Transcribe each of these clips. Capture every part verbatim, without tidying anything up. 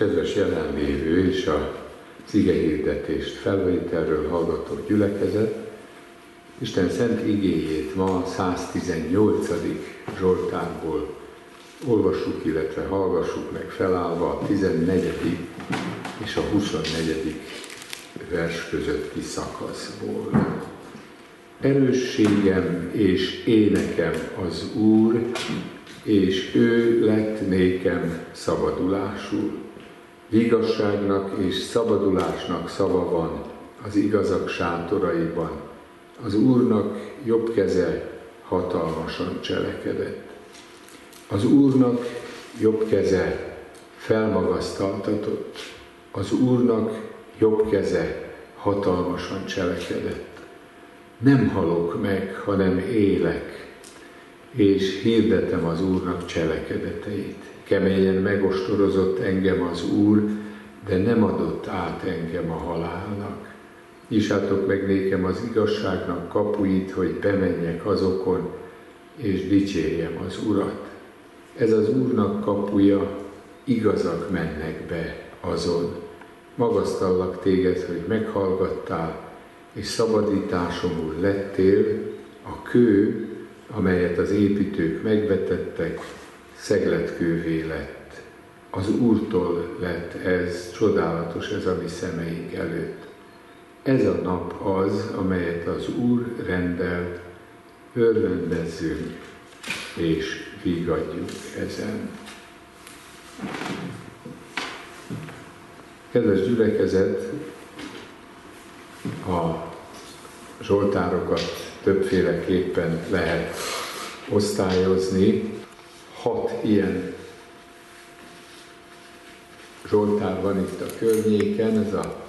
kedves jelenlévő és az igehirdetést felvételről hallgató gyülekezet, Isten szent igéjét ma száztizennyolcadik Zsoltárból olvassuk, illetve hallgassuk meg felállva a tizennegyedik és a huszonnegyedik vers közötti szakaszból. Erősségem és énekem az Úr, és ő lett nékem szabadulásul. Igazságnak és szabadulásnak szava van az igazak sátoraiban. Az Úrnak jobb keze hatalmasan cselekedett. Az Úrnak jobb keze felmagasztaltatott. Az Úrnak jobb keze hatalmasan cselekedett. Nem halok meg, hanem élek, és hirdetem az Úrnak cselekedeteit. Keményen megostorozott engem az Úr, de nem adott át engem a halálnak. Nyissátok meg nékem az igazságnak kapuit, hogy bemenjek azokon, és dicsérjem az Urat. Ez az Úrnak kapuja, igazak mennek be azon. Magasztallak téged, hogy meghallgattál, és szabadításomul lettél, a kő, amelyet az építők megvetettek, szegletkővé lett. Az Úrtól lett ez, csodálatos ez a mi szemeink előtt. Ez a nap az, amelyet az Úr rendelt, örvendezzünk és vigadjunk ezen. Kedves gyülekezet, a Zsoltárokat többféleképpen lehet osztályozni. Hat ilyen Zsoltár van itt a környéken, ez a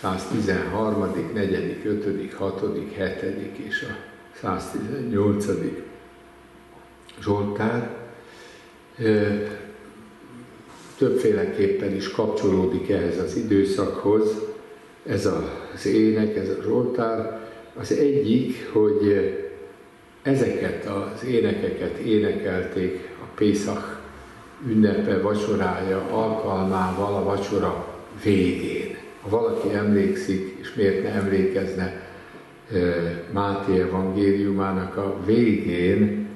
száztizenharmadik, negyedik, ötödik, hatodik, hetedik és a száztizennyolcadik Zsoltár. Többféleképpen is kapcsolódik ehhez az időszakhoz ez az ének, ez a Zsoltár. Az egyik, hogy ezeket az énekeket énekelték a Pészach ünnepe vacsorája alkalmával a vacsora végén. Ha valaki emlékszik, és miért ne emlékezne Máté evangéliumának a végén,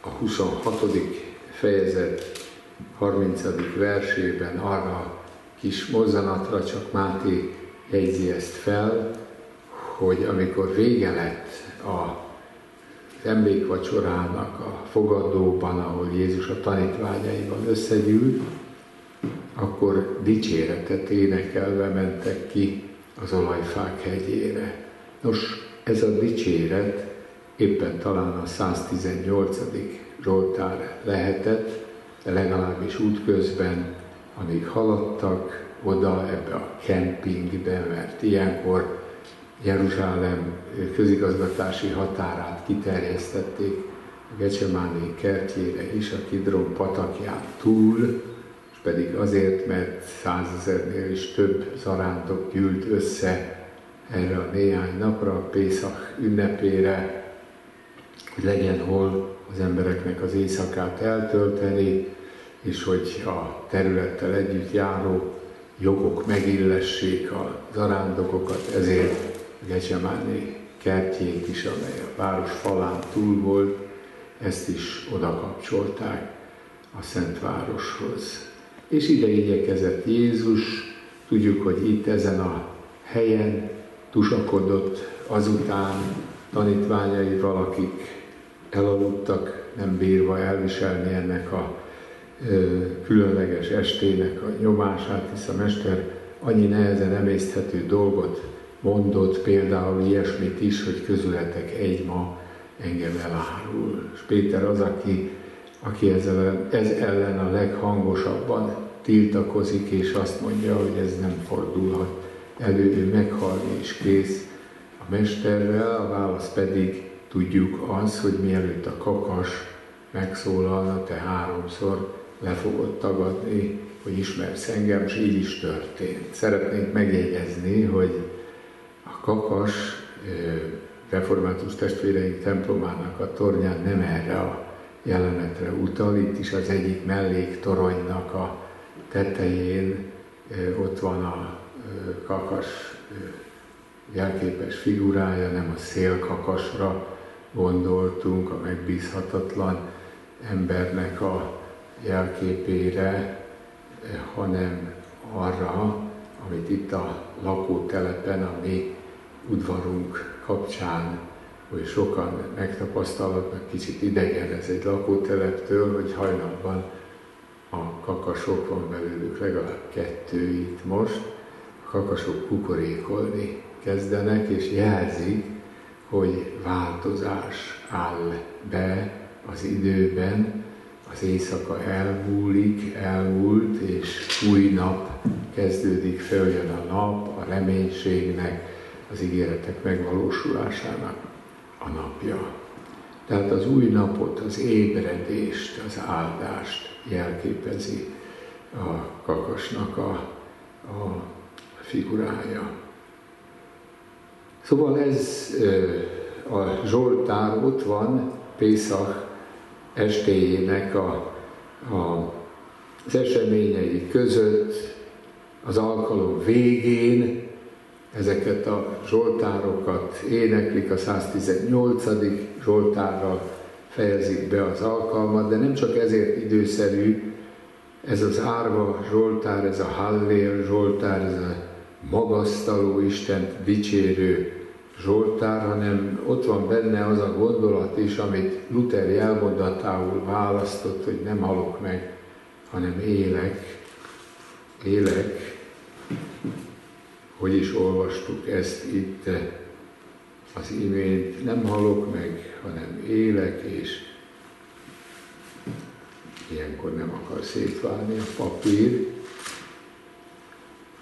a huszonhatodik fejezet harmincadik versében arra a kis mozzanatra csak Máté jegyzi ezt fel, hogy amikor vége lett az emlékvacsorának a fogadóban, ahol Jézus a tanítványaival összegyűlt, akkor dicséretet énekelve mentek ki az Olajfák hegyére. Nos, ez a dicséret éppen talán a száztizennyolcadik Zsoltár lehetett, de legalábbis útközben, amíg haladtak oda ebbe a kempingbe, mert ilyenkor Jeruzsálem közigazgatási határát kiterjesztették a Gecsemáné kertjére is, a Kidron patakján túl, és pedig azért, mert százezernél is több zarándok gyűlt össze erre a néhány napra, a Pészach ünnepére, hogy legyen hol az embereknek az éjszakát eltölteni, és hogy a területtel együtt járó jogok megillessék a zarándokokat, ezért Gecsemáné kertjét is, amely a város falán túl volt, ezt is odakapcsolták a Szentvároshoz. És ide igyekezett Jézus, tudjuk, hogy itt ezen a helyen tusakodott azután tanítványai, valakik elaludtak, nem bírva elviselni ennek a különleges estének a nyomását, hisz a mester annyi nehezen emészthető dolgot mondott, például ilyesmit is, hogy közületek egy ma engem elárul. És Péter az, aki, aki ez ellen, ez ellen a leghangosabban tiltakozik, és azt mondja, hogy ez nem fordulhat elő, ő meghalni is kész a mesterrel. A válasz pedig tudjuk az, hogy mielőtt a kakas megszólalna, te háromszor le fogod tagadni, hogy ismersz engem, és így is történt. Szeretnénk megjegyezni, hogy a kakas református testvéreink templomának a tornyán nem erre a jelenetre utal, itt is az egyik melléktoronynak a tetején ott van a kakas jelképes figurája, nem a szélkakasra gondoltunk, a megbízhatatlan embernek a jelképére, hanem arra, amit itt a lakótelepen, a mi udvarunk kapcsán, hogy sokan megtapasztalhatnak, kicsit idegen ez egy lakóteleptől, hogy hajnalban a kakasok, van belőlük legalább kettő itt most, a kakasok kukorékolni kezdenek, és jelzik, hogy változás áll be az időben, az éjszaka elmúlik, elmúlt, és új nap kezdődik, följön a nap, a reménységnek, az ígéretek megvalósulásának a napja. Tehát az új napot, az ébredést, az áldást jelképezi a kakasnak a, a figurája. Szóval ez a Zsoltár ott van Pészach estéjének a, a, az eseményei között, az alkalom végén ezeket a zsoltárokat éneklik, a száztizennyolcadik zsoltárral fejezik be az alkalmat, de nem csak ezért időszerű ez az árva zsoltár, ez a hallél zsoltár, ez a magasztaló, Istent dicsérő zsoltár, hanem ott van benne az a gondolat is, amit Luther jelmondatául választott, hogy nem halok meg, hanem élek, élek, hogy is olvastuk ezt itt az imént, nem halok meg, hanem élek, és ilyenkor nem akar szétválni a papír,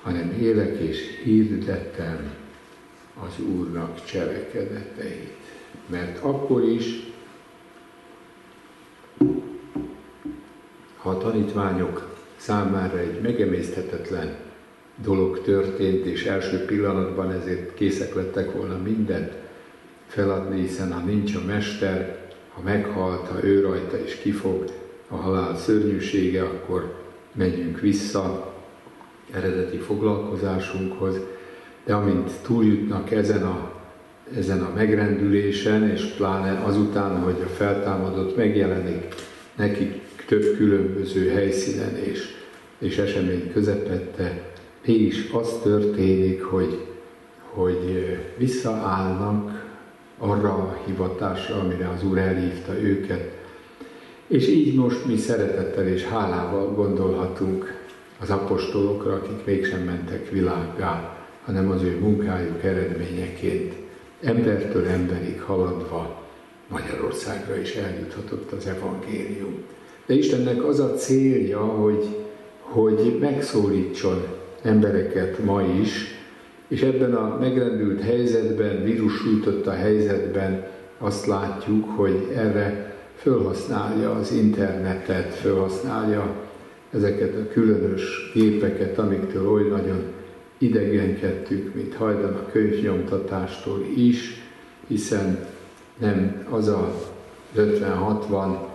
hanem élek és hirdetem az Úrnak cselekedeteit. Mert akkor is, ha a tanítványok számára egy megemészthetetlen dolog történt, és első pillanatban ezért készek lettek volna mindent feladni, hiszen ha nincs a mester, ha meghalt, ha ő rajta is kifog a halál szörnyűsége, akkor menjünk vissza eredeti foglalkozásunkhoz, de amint túljutnak ezen a, ezen a megrendülésen, és pláne azután, hogy a feltámadott megjelenik nekik több különböző helyszínen és, és esemény közepette, mégis az történik, hogy, hogy visszaállnak arra a hivatásra, amire az Úr elhívta őket. És így most mi szeretettel és hálával gondolhatunk az apostolokra, akik mégsem mentek világgá, hanem az ő munkájuk eredményeként embertől emberig haladva Magyarországra is eljuthatott az evangélium. De Istennek az a célja, hogy, hogy megszólítson embereket ma is, és ebben a megrendült helyzetben, vírussújtott a helyzetben azt látjuk, hogy erre fölhasználja az internetet, fölhasználja ezeket a különös gépeket, amiktől oly nagyon idegenkedtük, mint hajdan a könyvnyomtatástól is, hiszen nem az a ötven-hatvan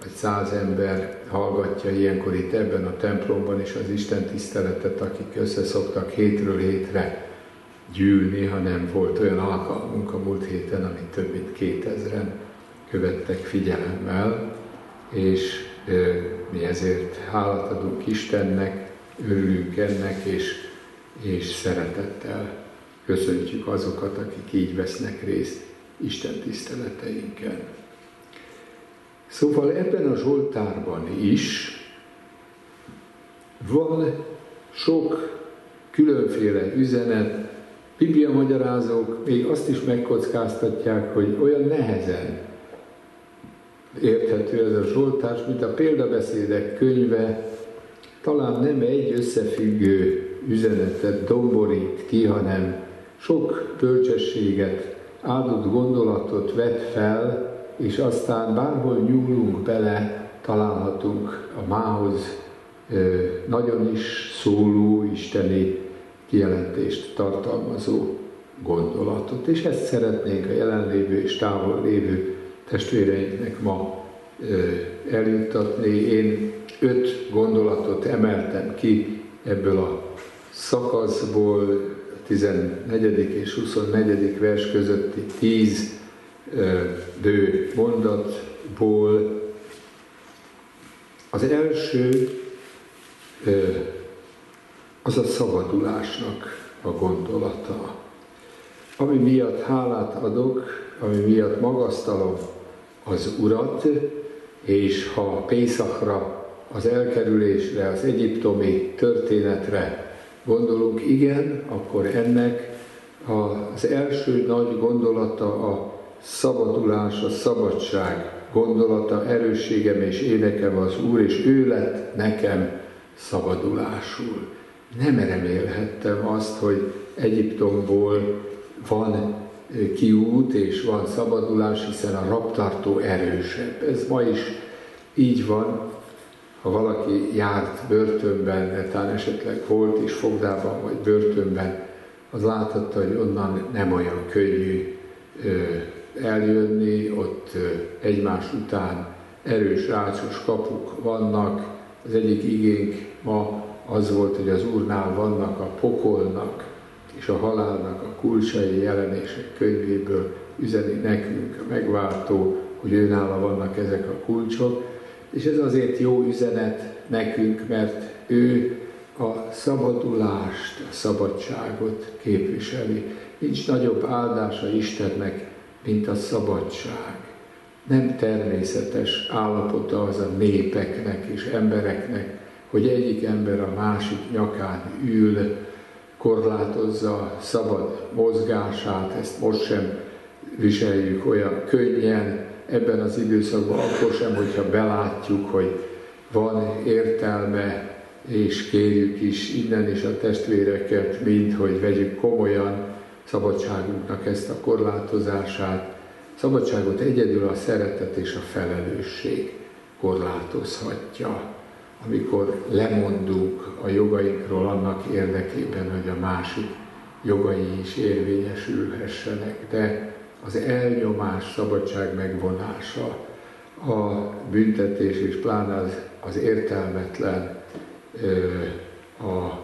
vagy száz ember hallgatja ilyenkor itt ebben a templomban is az Isten tiszteletet, akik összeszoktak hétről hétre gyűlni, hanem volt olyan alkalmunk a múlt héten, amit több mint kétezren követtek figyelemmel, és ö, mi ezért hálát adunk Istennek, örülünk ennek, és, és szeretettel köszöntjük azokat, akik így vesznek részt Isten tiszteleteinken. Szóval ebben a Zsoltárban is van sok különféle üzenet, bibliamagyarázók még azt is megkockáztatják, hogy olyan nehezen érthető ez a Zsoltár, mint a példabeszédek könyve, talán nem egy összefüggő üzenetet domborít ki, hanem sok bölcsességet, áldott gondolatot vet fel, és aztán bárhol nyúlunk bele, találhatunk a mához nagyon is szóló, isteni kijelentést tartalmazó gondolatot. És ezt szeretnénk a jelenlévő és távol lévő testvéreinknek ma eljuttatni. Én öt gondolatot emeltem ki ebből a szakaszból, tizennegyedik és huszonnegyedik vers közötti tíz dő mondatból. Az első az a szabadulásnak a gondolata. Ami miatt hálát adok, ami miatt magasztalom az Urat, és ha Pészachra, az elkerülésre, az egyiptomi történetre gondolunk, igen, akkor ennek az első nagy gondolata a szabadulás, a szabadság gondolata. Erősségem és énekem az Úr, és ő lett nekem szabadulásul. Nem remélhettem azt, hogy Egyiptomból van kiút és van szabadulás, hiszen a rabtartó erősebb. Ez ma is így van. Ha valaki járt börtönben, netán esetleg volt is fogdában vagy börtönben, az láthatta, hogy onnan nem olyan könnyű eljönni, ott egymás után erős rácos kapuk vannak. Az egyik igénk ma az volt, hogy az Úrnál vannak a pokolnak és a halálnak a kulcsai, Jelenések könyvéből üzeni nekünk a megváltó, hogy őnála vannak ezek a kulcsok. És ez azért jó üzenet nekünk, mert ő a szabadulást, a szabadságot képviseli. Nincs nagyobb áldása Istennek, mint a szabadság. Nem természetes állapota az a népeknek és embereknek, hogy egyik ember a másik nyakán ül, korlátozza szabad mozgását, ezt most sem viseljük olyan könnyen, ebben az időszakban akkor sem, hogyha belátjuk, hogy van értelme, és kérjük is innen is a testvéreket, mint hogy vegyük komolyan szabadságunknak ezt a korlátozását. Szabadságot egyedül a szeretet és a felelősség korlátozhatja, amikor lemondunk a jogainkról annak érdekében, hogy a másik jogai is érvényesülhessenek. De az elnyomás, szabadság megvonása, a büntetés és pláne az, az értelmetlen, a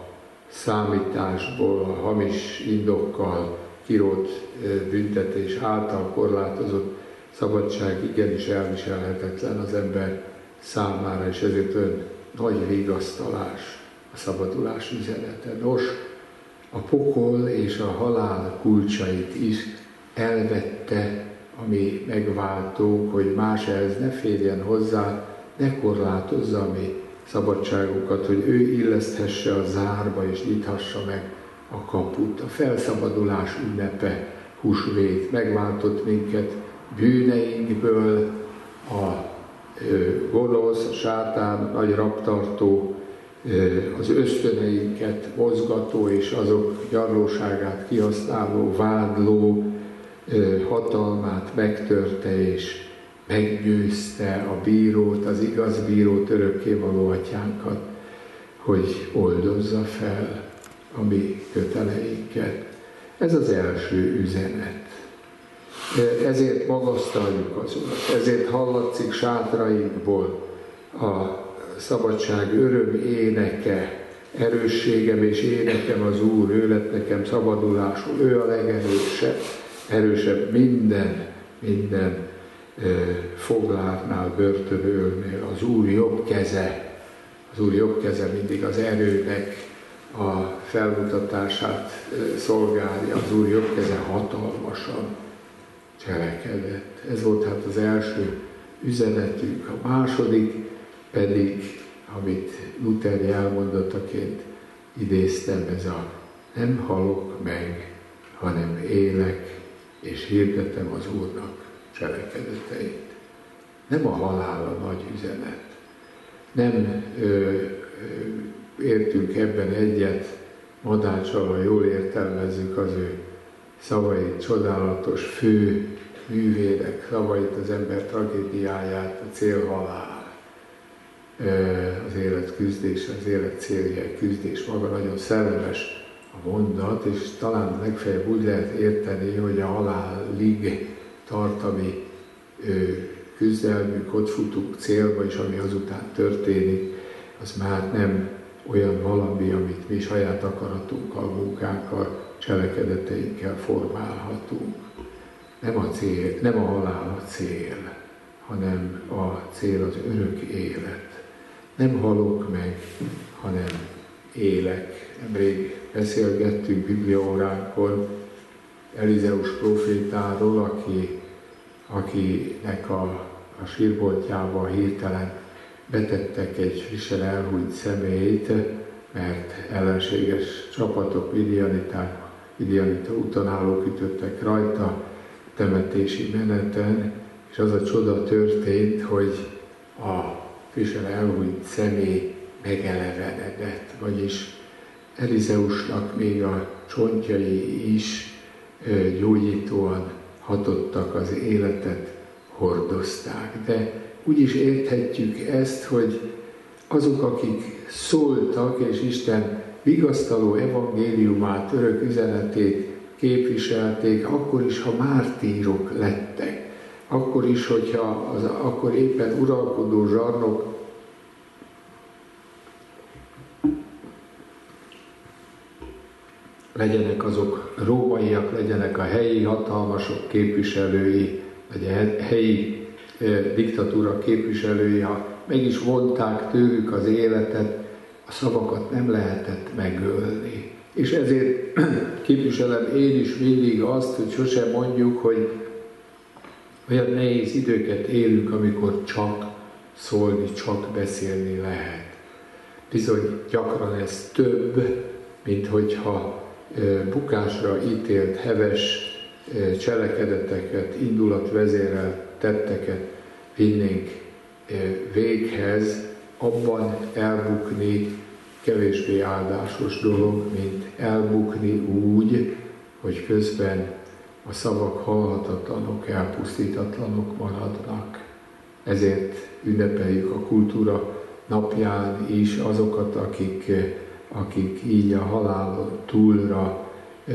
számításból, a hamis indokkal kirót büntetés által korlátozott szabadság igenis elviselhetetlen az ember számára, és ezért ön nagy vigasztalás a szabadulás üzenete. Nos, a pokol és a halál kulcsait is elvette a mi megváltónk, hogy más ehhez ne férjen hozzá, ne korlátozza a mi szabadságunkat, hogy ő illeszthesse a zárba és nyithassa meg a kaput. A felszabadulás ünnepe, húsvét megváltott minket bűneinkből, a gonosz, a sátán, nagy rabtartó, az ösztöneinket mozgató és azok gyarlóságát kihasználó, vádló hatalmát megtörte és meggyőzte a bírót, az igaz bírót, örökkévaló Atyánkat, hogy oldozza fel a mi köteleinket. Ez az első üzenet. Ezért magasztaljuk az Urat, ezért hallatszik sátrainkból a szabadság öröm éneke. Erősségem és énekem az Úr, ő lett nekem szabadulásul, ő a legerősebb, erősebb minden, minden eh, foglárnál, börtönőrnél. Az Úr jobb keze, az Úr jobb keze mindig az erőnek a felmutatását eh, szolgálja, az Úr jobb keze hatalmasan cselekedett. Ez volt hát az első üzenetünk. A második pedig, amit Luther jelmondataként idéztem, ez a nem halok meg, hanem élek, és hirdetem az Úrnak cselekedeteit. Nem a halál a nagy üzenet. Nem ö, ö, értünk ebben egyet Madáccsal, ha jól értelmezzük az ő szavait, csodálatos fő művének szavait, az ember tragédiáját, a célhalál, az élet küzdése, az élet célja, küzdés maga. Nagyon szellemes a mondat, és talán legfeljebb úgy lehet érteni, hogy a halálig tart a mi küzdelmünk, ott futunk célba, és ami azután történik, az már nem olyan valami, amit mi saját akaratunkkal, munkákkal, cselekedeteinkkel formálhatunk. Nem a cél, nem a halál a cél, hanem a cél az örök élet. Nem halok meg, hanem élek. Nemrég beszélgettünk bibliaóránkon Elizeus profétáról, aki, akinek a, a sírboltjában hirtelen betettek egy frissen elhúnyt személyt, mert ellenséges csapatok, midianiták, midianita utanálók ütöttek rajta temetési meneten, és az a csoda történt, hogy a frissen elhúnyt személy megelevenedett, vagyis Elizeusnak még a csontjai is gyógyítóan hatottak, az életet hordozták. De úgy is érthetjük ezt, hogy azok, akik szóltak, és Isten vigasztaló evangéliumát, örök üzenetét képviselték, akkor is, ha mártírok lettek, akkor is, hogyha az, akkor éppen uralkodó zsarnok legyenek azok rómaiak, legyenek a helyi hatalmasok képviselői, vagy a helyi eh, diktatúra képviselői, ha meg is vonták tőlük az életet, a szavakat nem lehetett megölni. És ezért képviselem én is mindig azt, hogy sosem mondjuk, hogy olyan nehéz időket élünk, amikor csak szólni, csak beszélni lehet. Bizony gyakran ez több, mint hogyha bukásra ítélt heves cselekedeteket, indulatvezérelt tetteket vinnénk véghez. Abban elbukni kevésbé áldásos dolog, mint elbukni úgy, hogy közben a szavak halhatatlanok, elpusztítatlanok maradnak. Ezért ünnepeljük a kultúra napján is azokat, akik akik így a halálon túlra e,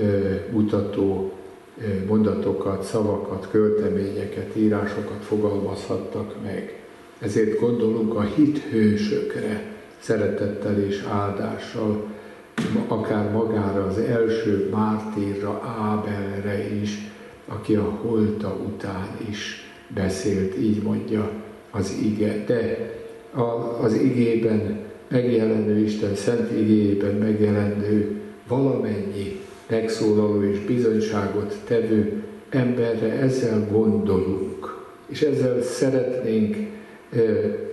mutató e, mondatokat, szavakat, költeményeket, írásokat fogalmazhattak meg. Ezért gondolunk a hithősökre, szeretettel és áldással, akár magára az első mártírra, Ábelre is, aki a holta után is beszélt, így mondja az ige. De a, az igében megjelenő, Isten szent igéjében megjelenő valamennyi megszólaló és bizonyságot tevő emberre ezzel gondolunk. És ezzel szeretnénk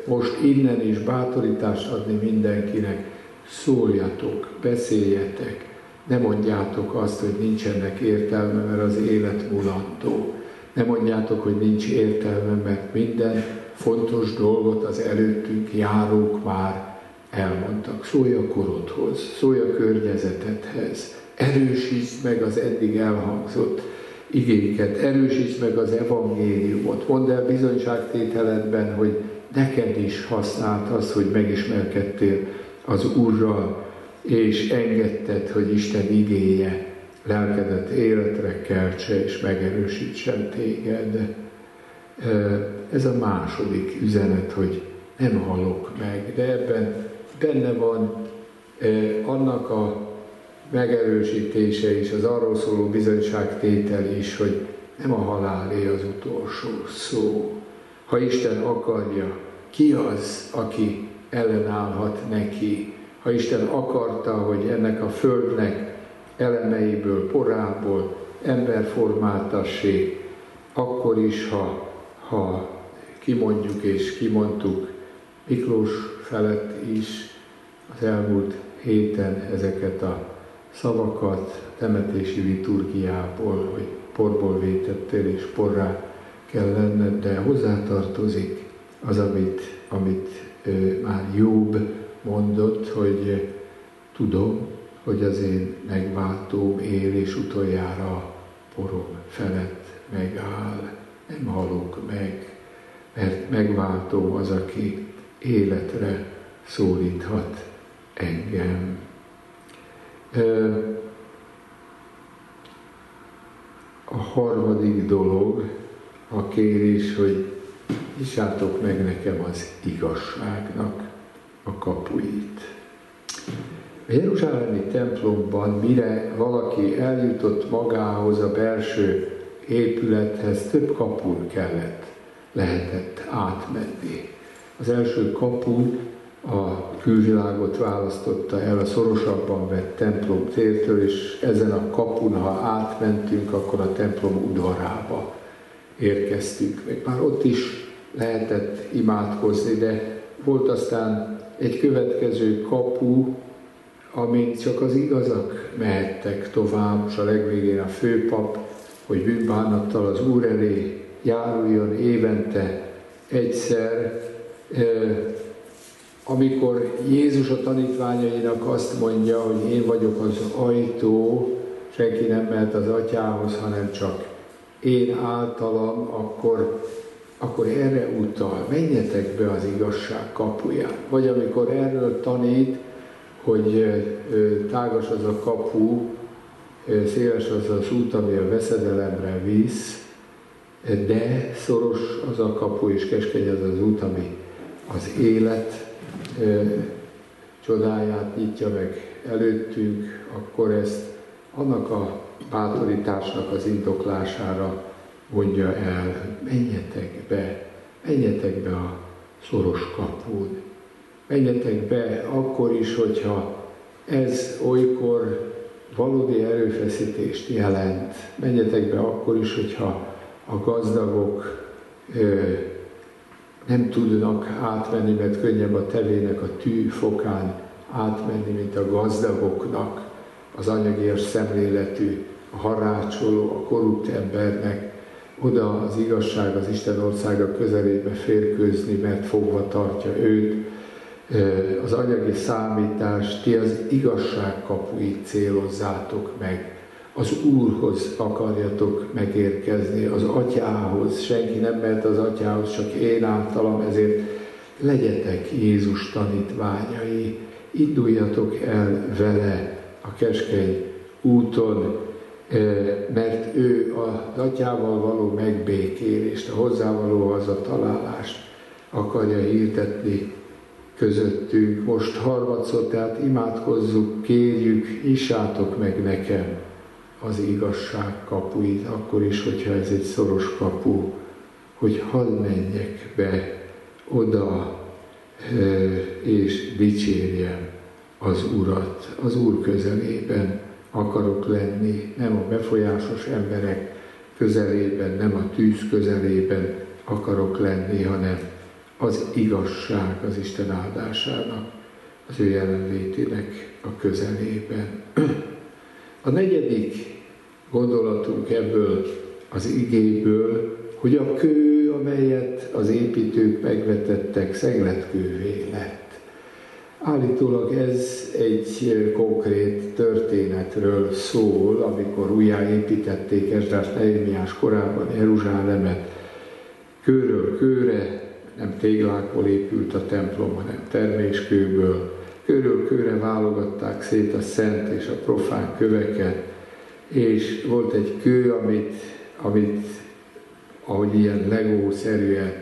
most innen is bátorítást adni mindenkinek. Szóljatok, beszéljetek, ne mondjátok azt, hogy nincsenek értelme, mert az élet mulandó. Ne mondjátok, hogy nincs értelme, mert minden fontos dolgot az előttünk járók már elmondtak. Szólj a korodhoz, szólj a környezetedhez, erősítsd meg az eddig elhangzott igéket, erősítsd meg az evangéliumot, mondd el bizonyságtételedben, hogy neked is használt az, hogy megismerkedtél az Úrral, és engedted, hogy Isten igéje lelkedet életre keltse és megerősítsen téged. Ez a második üzenet, hogy nem halok meg, de ebben benne van eh, annak a megerősítése is, az arról szóló bizonyságtétel is, hogy nem a halálé az utolsó szó. Ha Isten akarja, ki az, aki ellenállhat neki? Ha Isten akarta, hogy ennek a földnek elemeiből, porából emberformáltassék, akkor is, ha, ha kimondjuk és kimondtuk Miklós felett is az elmúlt héten ezeket a szavakat temetési liturgiából, hogy porból vétettél és porrá kell lenned, de hozzátartozik az, amit, amit már Jób mondott, hogy tudom, hogy az én megváltóm él, és utoljára a porom felett megáll. Nem halok meg, mert megváltóm az, aki életre szólíthat engem. A harmadik dolog, a kérés, hogy nyissátok meg nekem az igazságnak a kapuit. A jeruzsálemi templomban, mire valaki eljutott magához a belső épülethez, több kapun kellett, lehetett átmenni. Az első kapun a külvilágot választotta el a szorosabban vett templom tértől, és ezen a kapun, ha átmentünk, akkor a templom udvarába érkeztünk. Még már ott is lehetett imádkozni, de volt aztán egy következő kapu, amint csak az igazak mehettek tovább, és a legvégén a főpap, hogy bűnbánattal az Úr elé járuljon évente egyszer. Amikor Jézus a tanítványainak azt mondja, hogy én vagyok az ajtó, senki nem mehet az atyához, hanem csak én általam, akkor, akkor erre utal, menjetek be az igazság kapuján. Vagy amikor erről tanít, hogy tágas az a kapu, széles az az út, ami a veszedelemre visz, de szoros az a kapu, és keskeny az az út, ami az élet csodáját nyitja meg előttünk, akkor ezt annak a bátorításnak az indoklására mondja el, menjetek be, menjetek be a szoros kapun. Menjetek be akkor is, hogyha ez olykor valódi erőfeszítést jelent. Menjetek be akkor is, hogyha a gazdagok ö, nem tudnak átmenni, mert könnyebb a tevének a tűfokán átmenni, mint a gazdagoknak, az anyagias szemléletű, a harácsoló, a korrupt embernek. Oda az igazság, az Isten országa közelébe férkőzni, mert fogva tartja őt. Az anyagi számítás, ti az igazság kapuit célozzátok meg. Az Úrhoz akarjatok megérkezni, az Atyához, senki nem mehet az Atyához, csak én általam, ezért legyetek Jézus tanítványai, induljatok el vele a keskeny úton, mert ő az Atyával való megbékélést, a hozzávaló az a találást akarja hirdetni közöttünk. Most harmadszor, tehát imádkozzuk, kérjük, nyissátok meg nekem az igazság kapuit, akkor is, hogyha ez egy szoros kapu, hogy hadd menjek be oda, és dicsérjem az Urat. Az Úr közelében akarok lenni, nem a befolyásos emberek közelében, nem a tűz közelében akarok lenni, hanem az igazság, az Isten áldásának, az ő jelenlétének a közelében. A negyedik gondolatunk ebből az igéből, hogy a kő, amelyet az építők megvetettek, szegletkővé lett. Állítólag ez egy konkrét történetről szól, amikor újjáépítették Ezrás Nehémiás korában Jeruzsálemet, kőről kőre, nem téglákból épült a templom, hanem terméskőből, körül-körre válogatták szét a szent és a profán köveket, és volt egy kő, amit, amit ahogy ilyen legószerűen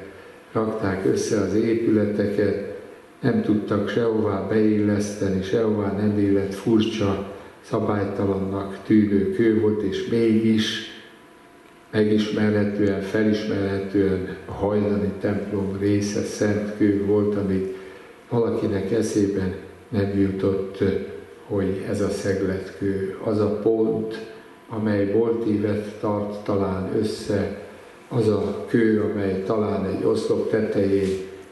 rakták össze az épületeket, nem tudtak sehová beilleszteni, sehová nem illett, furcsa, szabálytalannak tűnő kő volt, és mégis megismerhetően, felismerhetően a hajdani templom része szent kő volt, amit valakinek eszében nem jutott, hogy ez a szegletkő, az a pont, amely boltívet tart talán össze, az a kő, amely talán egy oszlop tetején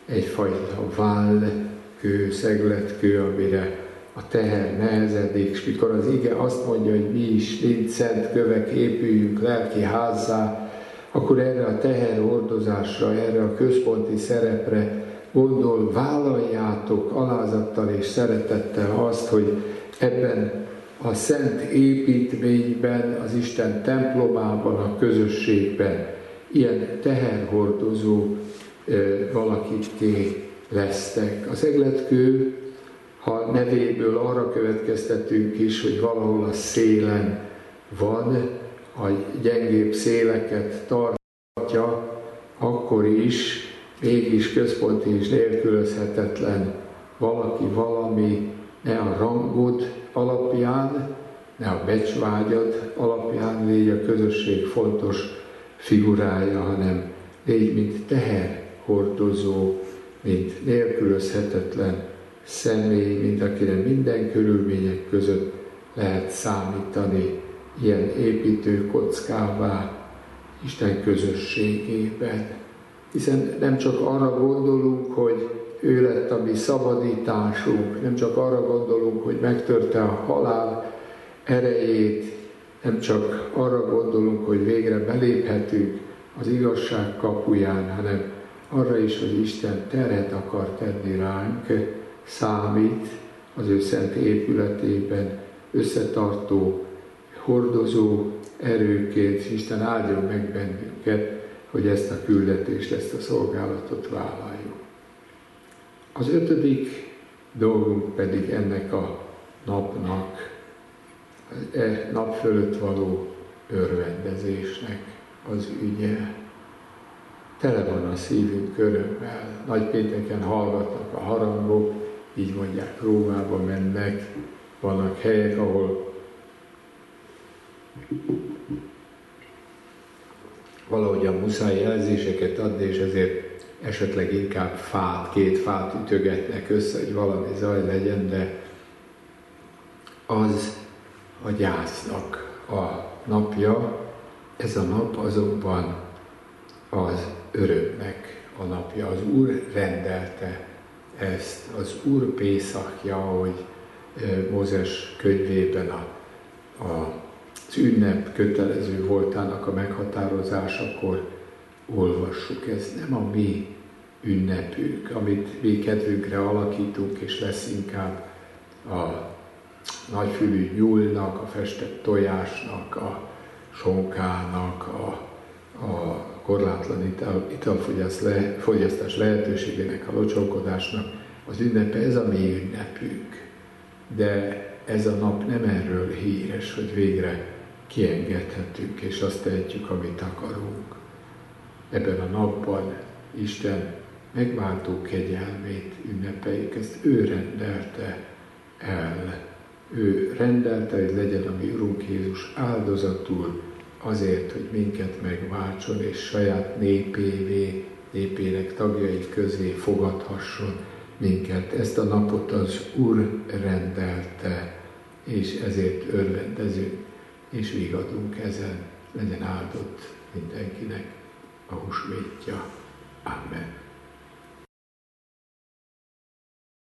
egyfajta vállkő, szegletkő, amire a teher nehezedik, és mikor az ige azt mondja, hogy mi is légy szent kövek, épüljünk lelki házzá, akkor erre a teherhordozásra, erre a központi szerepre gondol, vállaljátok alázattal és szeretettel azt, hogy ebben a szent építményben, az Isten templomában, a közösségben ilyen teherhordozó valakikké lesztek. A szegletkő, ha nevéből arra következtetünk is, hogy valahol a szélen van, a gyengébb széleket tartja, akkor is mégis központi és nélkülözhetetlen valaki valami ne a rangod alapján, ne a becsvágyad alapján légy a közösség fontos figurája, hanem légy mint teherhordozó, mint nélkülözhetetlen személy, mint akire minden körülmények között lehet számítani ilyen építőkockává Isten közösségében. Hiszen nem csak arra gondolunk, hogy ő lett a mi szabadításunk, nem csak arra gondolunk, hogy megtörte a halál erejét, nem csak arra gondolunk, hogy végre beléphetünk az igazság kapuján, hanem arra is, hogy Isten teret akar tenni ránk, számít az ő szent épületében, összetartó, hordozó erőként. Isten áldjon meg bennünket, hogy ezt a küldetést, ezt a szolgálatot vállaljuk. Az ötödik dolgunk pedig ennek a napnak, az e nap fölött való örvendezésnek az ügye. Tele van a szívünk örömmel. Nagypénteken hallgatnak a harangok, így mondják, Rómába mennek, vannak helyek, ahol valahogy a muszáj jelzéseket adni, és ezért esetleg inkább fát, két fát ütögetnek össze, hogy valami zaj legyen, de az a gyásznak a napja, ez a nap azonban az örömnek a napja. Az Úr rendelte ezt, az Úr pészakja, ahogy Mózes könyvében a, a az ünnep kötelező voltának a meghatározásakor olvassuk. Ez nem a mi ünnepünk, amit mi kedvünkre alakítunk, és lesz inkább a nagyfülű nyúlnak, a festett tojásnak, a sonkának, a, a korlátlan ital, italfogyasztás lehetőségének, a locsolkodásnak az ünnepe, ez a mi ünnepünk. De ez a nap nem erről híres, hogy végre kiengedhetünk, és azt tehetjük, amit akarunk. Ebben a napban Isten megváltó kegyelmét ünnepeljük, ezt ő rendelte el. Ő rendelte, hogy legyen a mi Urunk Jézus áldozatul azért, hogy minket megváltson, és saját népévé, népének tagjai közé fogadhasson minket. Ezt a napot az Úr rendelte, és ezért örvendezünk, és vigadunk ezen. Legyen áldott mindenkinek a húsvétja. Amen.